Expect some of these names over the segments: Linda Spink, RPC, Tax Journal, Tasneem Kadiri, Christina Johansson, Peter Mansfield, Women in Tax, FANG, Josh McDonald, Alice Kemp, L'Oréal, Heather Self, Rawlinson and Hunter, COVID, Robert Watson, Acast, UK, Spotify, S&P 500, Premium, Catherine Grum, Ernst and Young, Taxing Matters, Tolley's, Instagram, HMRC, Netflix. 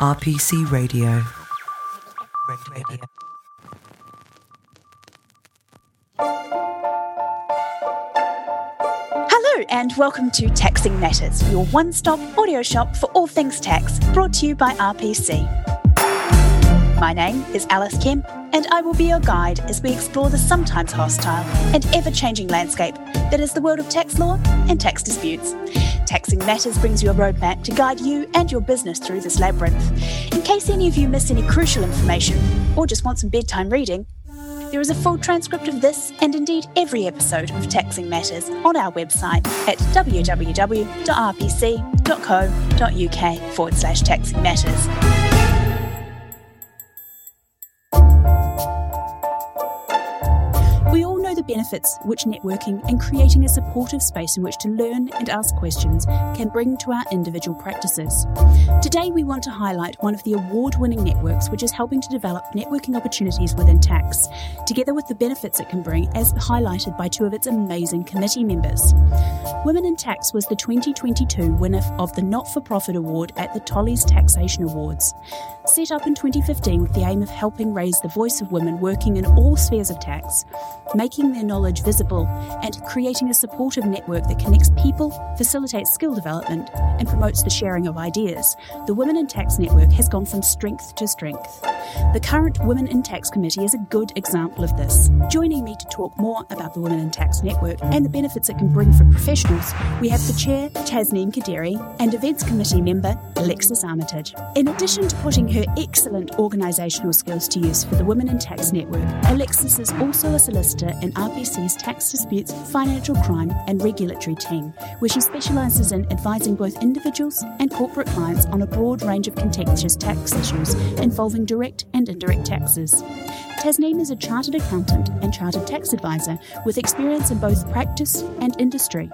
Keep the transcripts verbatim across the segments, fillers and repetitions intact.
R P C Radio. Radio. Hello and welcome to Taxing Matters, your one-stop audio shop for all things tax, brought to you by R P C. My name is Alice Kemp and I will be your guide as we explore the sometimes hostile and ever-changing landscape that is the world of tax law and tax disputes. Taxing Matters brings you a roadmap to guide you and your business through this labyrinth. In case any of you miss any crucial information or just want some bedtime reading, there is a full transcript of this and indeed every episode of Taxing Matters on our website at www.rpc.co.uk forward slash Taxing Matters. Benefits which networking and creating a supportive space in which to learn and ask questions can bring to our individual practices. Today we want to highlight one of the award-winning networks which is helping to develop networking opportunities within tax, together with the benefits it can bring as highlighted by two of its amazing committee members. Women in Tax was the twenty twenty-two winner of the Not-for-Profit Award at the Tolley's Taxation Awards. Set up in twenty fifteen with the aim of helping raise the voice of women working in all spheres of tax, making their knowledge visible and creating a supportive network that connects people, facilitates skill development and promotes the sharing of ideas, the Women in Tax network has gone from strength to strength. The current Women in Tax committee is a good example of this. Joining me to talk more about the Women in Tax network and the benefits it can bring for professionals, we have the chair, Tasneem Kadiri, and events committee member, Alexis Armitage. In addition to putting her excellent organisational skills to use for the Women in Tax network, Alexis is also a solicitor in R P C's Tax Disputes, Financial Crime and Regulatory team, where she specialises in advising both individuals and corporate clients on a broad range of contentious tax issues involving direct and indirect taxes. Tasneem is a chartered accountant and chartered tax advisor with experience in both practice and industry.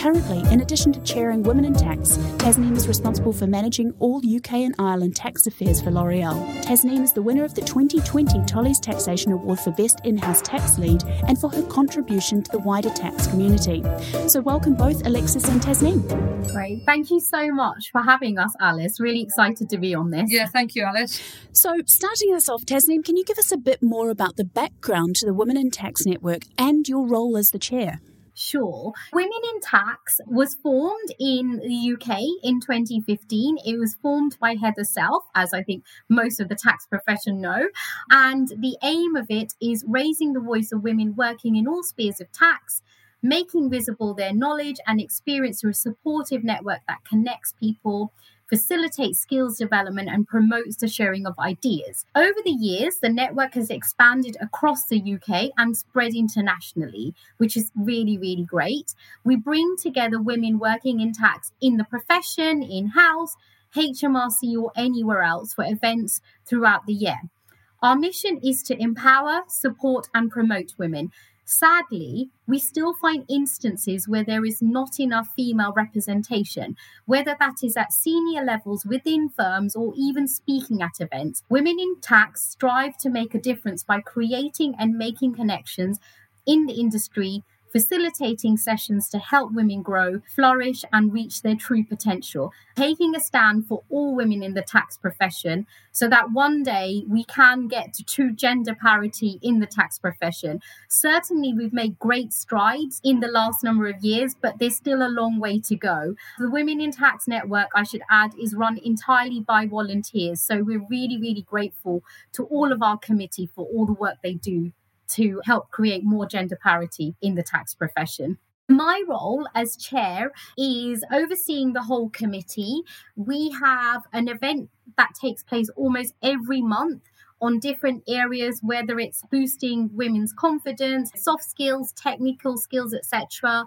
Currently, in addition to chairing Women in Tax, Tasneem is responsible for managing all U K and Ireland tax affairs for L'Oréal. Tasneem is the winner of the twenty twenty Tolley's Taxation Award for Best In-House Tax Lead and for her contribution to the wider tax community. So welcome both Alexis and Tasneem. Great. Thank you so much for having us, Alice. Really excited to be on this. Yeah, thank you, Alice. So starting us off, Tasneem, can you give us a bit more about the background to the Women in Tax network and your role as the chair? Sure. Women in Tax was formed in the U K in twenty fifteen. It was formed by Heather Self, as I think most of the tax profession know. And the aim of it is raising the voice of women working in all spheres of tax, making visible their knowledge and experience through a supportive network that connects people, facilitates skills development and promotes the sharing of ideas. Over the years, the network has expanded across the U K and spread internationally, which is really, really great. We bring together women working in tax in the profession, in-house, H M R C or anywhere else for events throughout the year. Our mission is to empower, support and promote women. Sadly, we still find instances where there is not enough female representation, whether that is at senior levels within firms or even speaking at events. Women in Tax strive to make a difference by creating and making connections in the industry, facilitating sessions to help women grow, flourish and reach their true potential, taking a stand for all women in the tax profession so that one day we can get to true gender parity in the tax profession. Certainly we've made great strides in the last number of years, but there's still a long way to go. The Women in Tax network, I should add, is run entirely by volunteers. So we're really, really grateful to all of our committee for all the work they do to help create more gender parity in the tax profession. My role as chair is overseeing the whole committee. We have an event that takes place almost every month on different areas, whether it's boosting women's confidence, soft skills, technical skills, et cetera.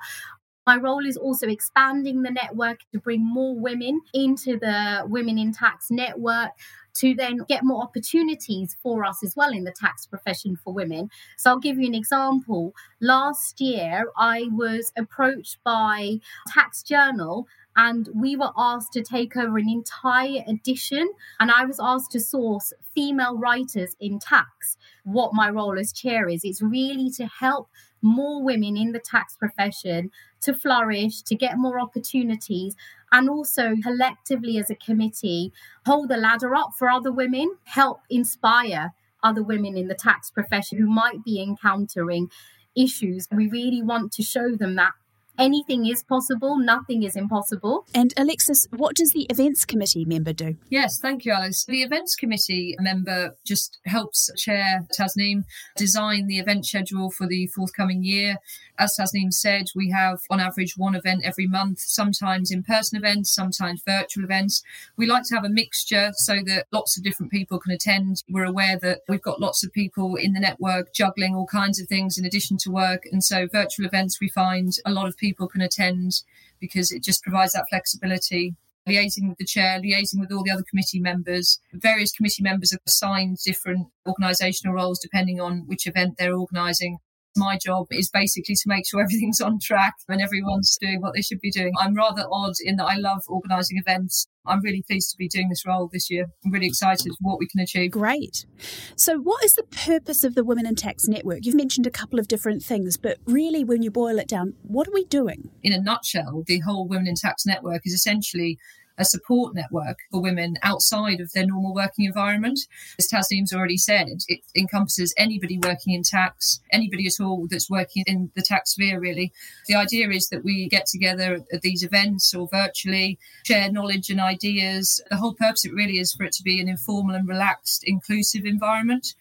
My role is also expanding the network to bring more women into the Women in Tax network, to then get more opportunities for us as well in the tax profession for women. So I'll give you an example. Last year, I was approached by Tax Journal and we were asked to take over an entire edition and I was asked to source female writers in tax. What my role as chair is, it's really to help more women in the tax profession to flourish, to get more opportunities and also collectively as a committee, hold the ladder up for other women, help inspire other women in the tax profession who might be encountering issues. We really want to show them that anything is possible, nothing is impossible. And Alexis, what does the Events Committee member do? Yes, thank you, Alice. The Events Committee member just helps Chair Tasneem design the event schedule for the forthcoming year. As Tasneem said, we have on average one event every month, sometimes in-person events, sometimes virtual events. We like to have a mixture so that lots of different people can attend. We're aware that we've got lots of people in the network juggling all kinds of things in addition to work. And so virtual events, we find a lot of people people can attend because it just provides that flexibility. Liaising with the chair, liaising with all the other committee members. Various committee members are assigned different organisational roles depending on which event they're organising. My job is basically to make sure everything's on track and everyone's doing what they should be doing. I'm rather odd in that I love organising events. I'm really pleased to be doing this role this year. I'm really excited what we can achieve. Great. So what is the purpose of the Women in Tax Network? You've mentioned a couple of different things, but really when you boil it down, what are we doing? In a nutshell, the whole Women in Tax Network is essentially a support network for women outside of their normal working environment. As Tasneem's already said, it encompasses anybody working in tax, anybody at all that's working in the tax sphere, really. The idea is that we get together at these events or virtually, share knowledge and ideas. The whole purpose it really is for it to be an informal and relaxed, inclusive environment.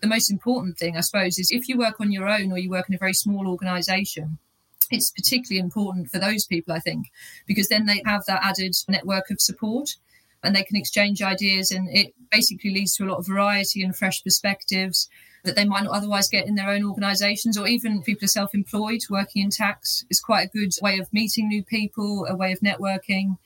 The most important thing, I suppose, is if you work on your own or you work in a very small organisation, it's particularly important for those people, I think, because then they have that added network of support and they can exchange ideas, and it basically leads to a lot of variety and fresh perspectives that they might not otherwise get in their own organisations, or even if people are self-employed working in tax. It's quite a good way of meeting new people, a way of networking.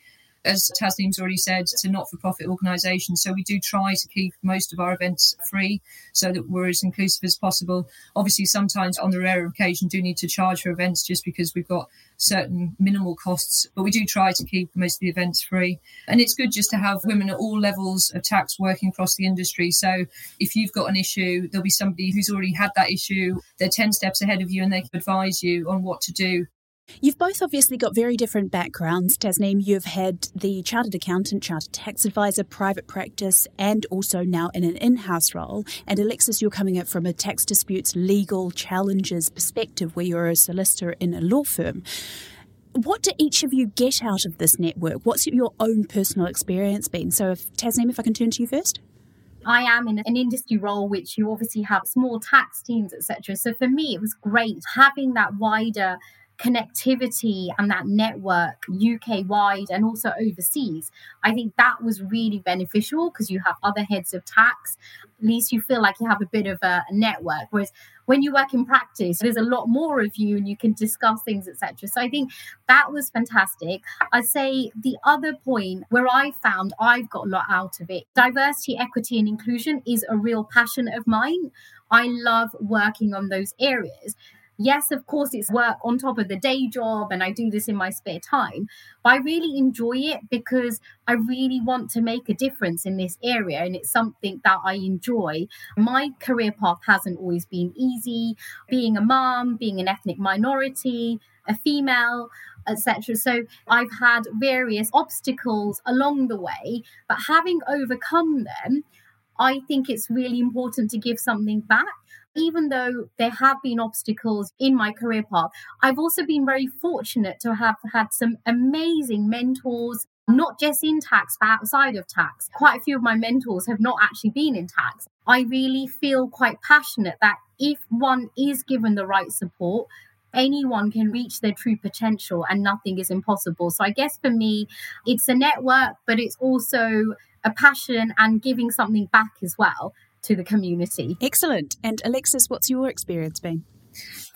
As Tasneem's already said, it's a not-for-profit organisation, so we do try to keep most of our events free so that we're as inclusive as possible. Obviously, sometimes on the rare occasion do need to charge for events just because we've got certain minimal costs, but we do try to keep most of the events free. And it's good just to have women at all levels of tax working across the industry. So if you've got an issue, there'll be somebody who's already had that issue. They're ten steps ahead of you and they can advise you on what to do. You've both obviously got very different backgrounds. Tasneem, you've had the chartered accountant, chartered tax advisor, private practice, and also now in an in-house role. And Alexis, you're coming at from a tax disputes, legal challenges perspective where you're a solicitor in a law firm. What do each of you get out of this network? What's your own personal experience been? So, if, Tasneem, if I can turn to you first. I am in an industry role, which you obviously have small tax teams, et cetera. So for me, it was great having that wider connectivity and that network U K-wide and also overseas. I think that was really beneficial because you have other heads of tax. At least you feel like you have a bit of a network. Whereas when you work in practice, there's a lot more of you and you can discuss things, et cetera. So I think that was fantastic. I'd say the other point where I found I've got a lot out of it, diversity, equity and inclusion is a real passion of mine. I love working on those areas. Yes, of course, it's work on top of the day job and I do this in my spare time, but I really enjoy it because I really want to make a difference in this area and it's something that I enjoy. My career path hasn't always been easy, being a mum, being an ethnic minority, a female, et cetera. So I've had various obstacles along the way, but having overcome them, I think it's really important to give something back. Even though there have been obstacles in my career path, I've also been very fortunate to have had some amazing mentors, not just in tax, but outside of tax. Quite a few of my mentors have not actually been in tax. I really feel quite passionate that if one is given the right support, anyone can reach their true potential and nothing is impossible. So I guess for me, it's a network, but it's also a passion and giving something back as well to the community. Excellent. And Alexis, what's your experience been?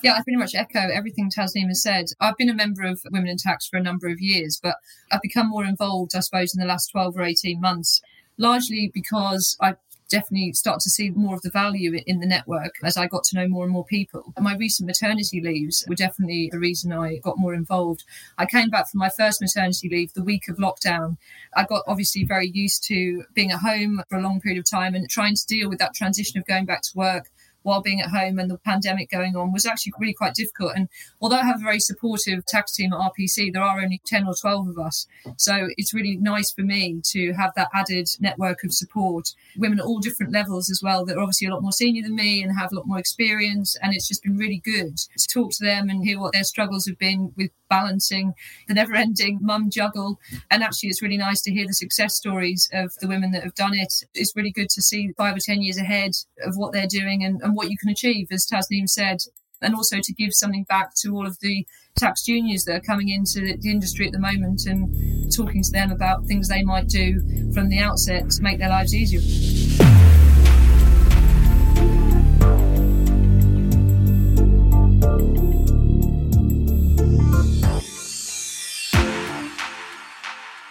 Yeah, I pretty much echo everything Tasneem has said. I've been a member of Women in Tax for a number of years, but I've become more involved, I suppose, in the last twelve or eighteen months, largely because I definitely start to see more of the value in the network as I got to know more and more people. My recent maternity leaves were definitely the reason I got more involved. I came back from my first maternity leave the week of lockdown. I got obviously very used to being at home for a long period of time and trying to deal with that transition of going back to work while being at home and the pandemic going on was actually really quite difficult. And although I have a very supportive tax team at R P C, there are only ten or twelve of us. So it's really nice for me to have that added network of support. Women at all different levels as well, that are obviously a lot more senior than me and have a lot more experience. And it's just been really good to talk to them and hear what their struggles have been with balancing the never-ending mum juggle. And actually, it's really nice to hear the success stories of the women that have done it. It's really good to see five or ten years ahead of what they're doing and, and what you can achieve, as Tasneem said, and also to give something back to all of the tax juniors that are coming into the industry at the moment and talking to them about things they might do from the outset to make their lives easier.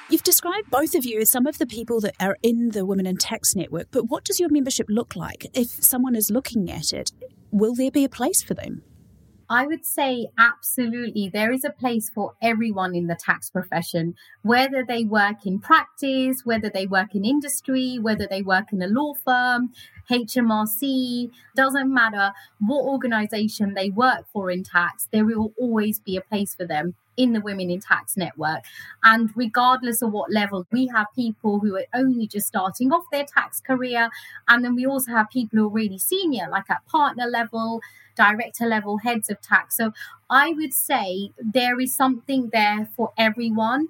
You've described both of you as some of the people that are in the Women in Tax network, but what does your membership look like? If someone is looking at it, will there be a place for them? I would say absolutely. There is a place for everyone in the tax profession, whether they work in practice, whether they work in industry, whether they work in a law firm, H M R C, doesn't matter what organisation they work for in tax, there will always be a place for them in the Women in Tax network. And regardless of what level, we have people who are only just starting off their tax career. And then we also have people who are really senior, like at partner level, director level, heads of tax. So I would say there is something there for everyone.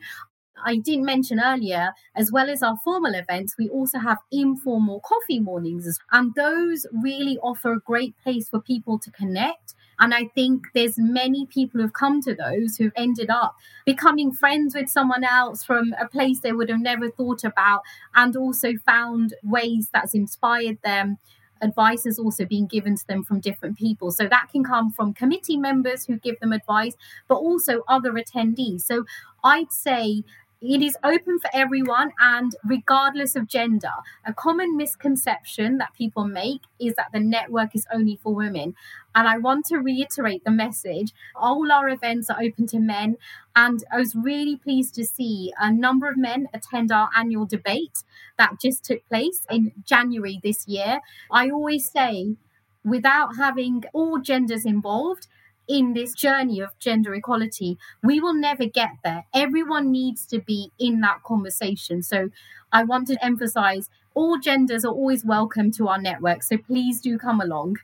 I didn't mention earlier, as well as our formal events, we also have informal coffee mornings. And those really offer a great place for people to connect. And I think there's many people who've come to those who've ended up becoming friends with someone else from a place they would have never thought about, and also found ways that's inspired them. Advice is also being given to them from different people. So that can come from committee members who give them advice, but also other attendees. So I'd say it is open for everyone and regardless of gender. A common misconception that people make is that the network is only for women. And I want to reiterate the message. All our events are open to men. And I was really pleased to see a number of men attend our annual debate that just took place in January this year. I always say, without having all genders involved, in this journey of gender equality, we will never get there. Everyone needs to be in that conversation. So I want to emphasise all genders are always welcome to our network. So please do come along.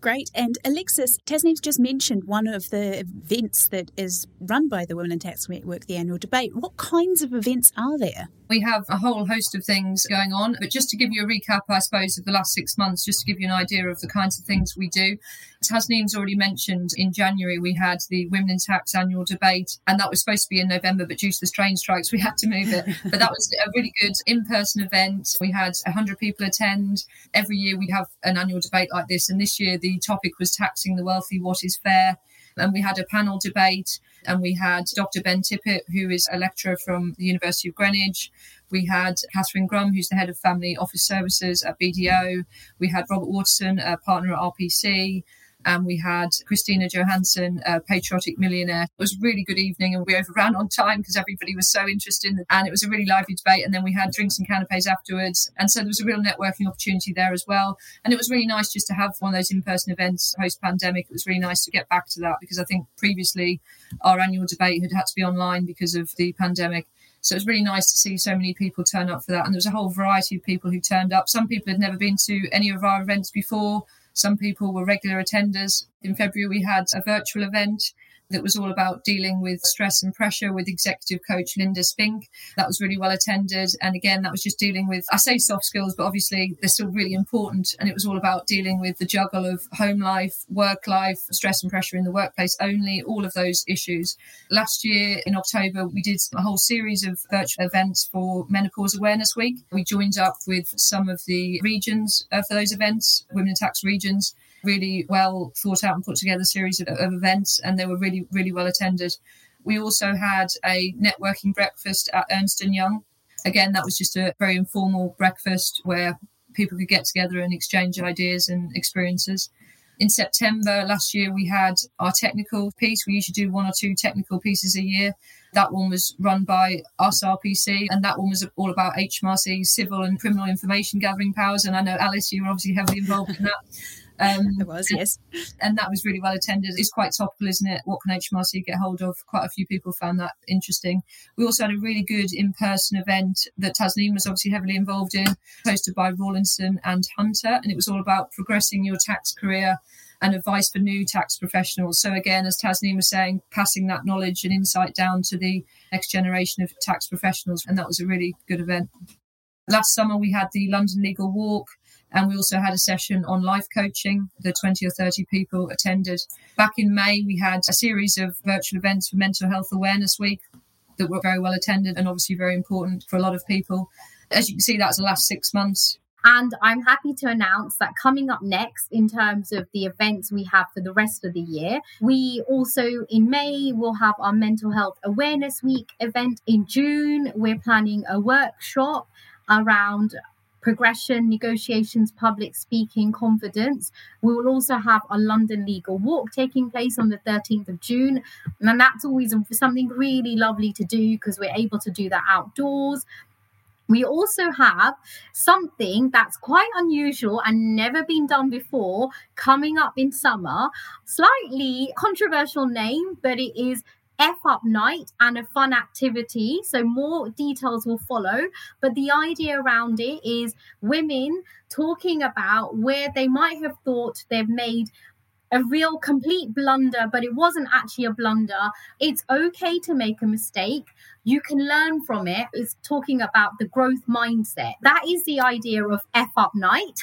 Great. And Alexis, Tasneem's just mentioned one of the events that is run by the Women in Tax Network, the annual debate. What kinds of events are there? We have a whole host of things going on. But just to give you a recap, I suppose, of the last six months, just to give you an idea of the kinds of things we do. Tasneem's already mentioned in January, we had the Women in Tax annual debate, and that was supposed to be in November, but due to the train strikes, we had to move it. But that was a really good in-person event. We had one hundred people attend. Every year we have an annual debate like this. And this year the topic was taxing the wealthy, what is fair? And we had a panel debate, and we had Doctor Ben Tippett, who is a lecturer from the University of Greenwich. We had Catherine Grum, who's the head of family office services at B D O. We had Robert Watson, a partner at R P C. And we had Christina Johansson, a patriotic millionaire. It was a really good evening, and we overran on time because everybody was so interested. And it was a really lively debate. And then we had drinks and canapes afterwards. And so there was a real networking opportunity there as well. And it was really nice just to have one of those in-person events post-pandemic. It was really nice to get back to that, because I think previously our annual debate had had to be online because of the pandemic. So it was really nice to see so many people turn up for that. And there was a whole variety of people who turned up. Some people had never been to any of our events before. Some people were regular attenders. In February, we had a virtual event that was all about dealing with stress and pressure with executive coach Linda Spink. That was really well attended. And again, that was just dealing with, I say soft skills, but obviously they're still really important. And it was all about dealing with the juggle of home life, work life, stress and pressure in the workplace only, all of those issues. Last year in October, we did a whole series of virtual events for Menopause Awareness Week. We joined up with some of the regions for those events, Women in Tax regions, really well thought out and put together series of, of events, and they were really, really well attended. We also had a networking breakfast at Ernst and Young. Again, that was just a very informal breakfast where people could get together and exchange ideas and experiences. In September last year, we had our technical piece. We usually do one or two technical pieces a year. That one was run by us, R P C, and that one was all about H M R C's civil and criminal information gathering powers. And I know, Alice, you were obviously heavily involved in that. Um, it was, yes. And that was really well attended. It's quite topical, isn't it? What can H M R C get hold of? Quite a few people found that interesting. We also had a really good in-person event that Tasneem was obviously heavily involved in, hosted by Rawlinson and Hunter, and it was all about progressing your tax career and advice for new tax professionals. So again, as Tasneem was saying, passing that knowledge and insight down to the next generation of tax professionals, and that was a really good event. Last summer, we had the London Legal Walk, and we also had a session on life coaching. The twenty or thirty people attended. Back in May, we had a series of virtual events for Mental Health Awareness Week that were very well attended and obviously very important for a lot of people. As you can see, that's the last six months. And I'm happy to announce that coming up next, in terms of the events we have for the rest of the year, we also in May will have our Mental Health Awareness Week event. In June, we're planning a workshop around progression, negotiations, public speaking, confidence. We will also have a London Legal Walk taking place on the thirteenth of June. And that's always something really lovely to do because we're able to do that outdoors. We also have something that's quite unusual and never been done before coming up in summer. Slightly controversial name, but it is F Up Night and a fun activity. So more details will follow. But the idea around it is women talking about where they might have thought they've made a real complete blunder, but it wasn't actually a blunder. It's okay to make a mistake. You can learn from it. It's talking about the growth mindset. That is the idea of F Up Night.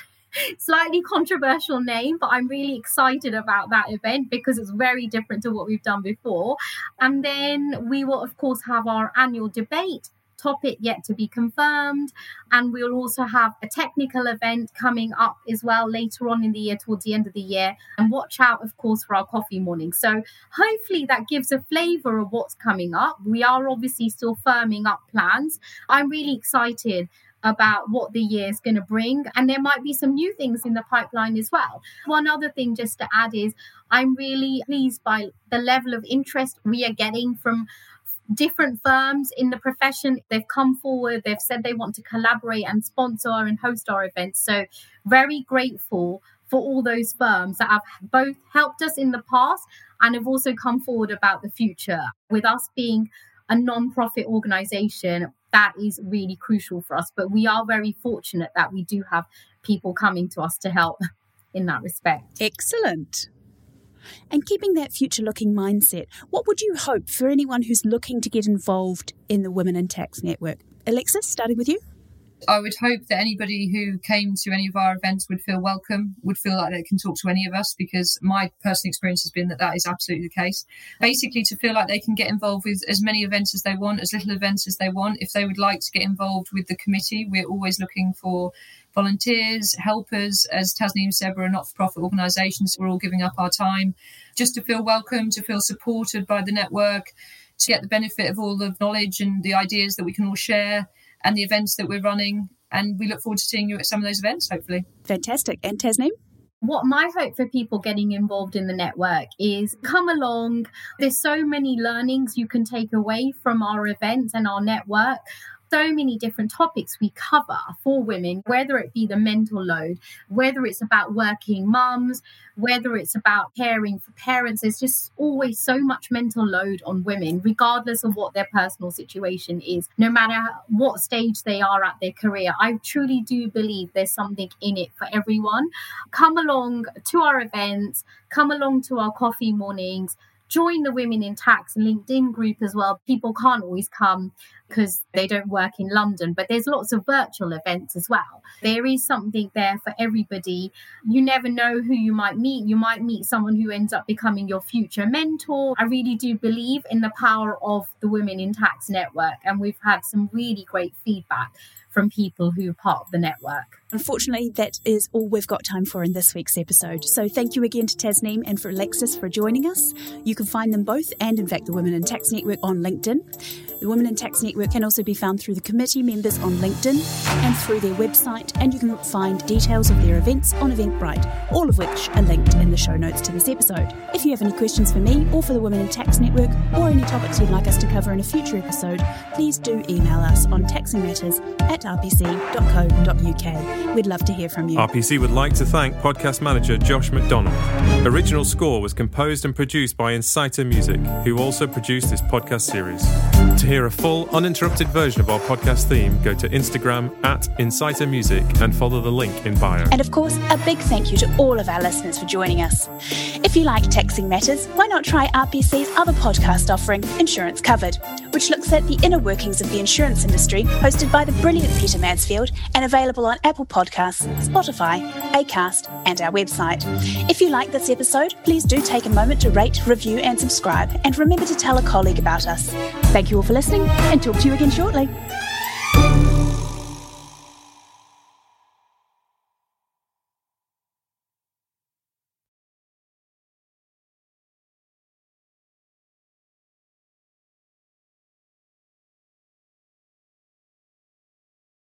Slightly controversial name, but I'm really excited about that event because it's very different to what we've done before. And then we will, of course, have our annual debate, topic yet to be confirmed. And we'll also have a technical event coming up as well later on in the year, towards the end of the year. And watch out, of course, for our coffee morning. So hopefully that gives a flavour of what's coming up. We are obviously still firming up plans. I'm really excited about what the year is going to bring. And there might be some new things in the pipeline as well. One other thing just to add is I'm really pleased by the level of interest we are getting from different firms in the profession. They've come forward, they've said they want to collaborate and sponsor and host our events. So very grateful for all those firms that have both helped us in the past and have also come forward about the future. With us being a non-profit organisation, that is really crucial for us. But we are very fortunate that we do have people coming to us to help in that respect. Excellent. And keeping that future-looking mindset, what would you hope for anyone who's looking to get involved in the Women in Tax Network? Alexis, starting with you. I would hope that anybody who came to any of our events would feel welcome, would feel like they can talk to any of us, because my personal experience has been that that is absolutely the case. Basically, to feel like they can get involved with as many events as they want, as little events as they want. If they would like to get involved with the committee, we're always looking for volunteers, helpers. As Tasneem said, we're a not-for-profit organisation, so we're all giving up our time just to feel welcome, to feel supported by the network, to get the benefit of all the knowledge and the ideas that we can all share, and the events that we're running. And we look forward to seeing you at some of those events, hopefully. Fantastic. And Tasneem? What my hope for people getting involved in the network is come along. There's so many learnings you can take away from our events and our network. So many different topics we cover for women, whether it be the mental load, whether it's about working mums, whether it's about caring for parents. There's just always so much mental load on women, regardless of what their personal situation is, no matter what stage they are at their career. I truly do believe there's something in it for everyone. Come along to our events, come along to our coffee mornings, join the Women in Tax LinkedIn group as well. People can't always come because they don't work in London, but there's lots of virtual events as well. There is something there for everybody. You never know who you might meet. You might meet someone who ends up becoming your future mentor. I really do believe in the power of the Women in Tax network, and we've had some really great feedback from people who are part of the network. Unfortunately, that is all we've got time for in this week's episode. So thank you again to Tasneem and for Alexis for joining us. You can find them both and, in fact, the Women in Tax Network on LinkedIn. The Women in Tax Network can also be found through the committee members on LinkedIn and through their website, and you can find details of their events on Eventbrite, all of which are linked in the show notes to this episode. If you have any questions for me or for the Women in Tax Network, or any topics you'd like us to cover in a future episode, please do email us on taxingmatters at r p c dot co dot u k. We'd love to hear from you. R P C would like to thank podcast manager Josh McDonald. Original score was composed and produced by Inciter Music, who also produced this podcast series. To hear a full, uninterrupted version of our podcast theme, go to Instagram at Inciter Music and follow the link in bio. And of course, a big thank you to all of our listeners for joining us. If you like Taxing Matters, why not try R P C's other podcast offering, Insurance Covered, which looks at the inner workings of the insurance industry, hosted by the brilliant Peter Mansfield and available on Apple Podcasts, Spotify, Acast and our website. If you like this episode, please do take a moment to rate, review and subscribe, and remember to tell a colleague about us. Thank you all for listening and talk to you again shortly.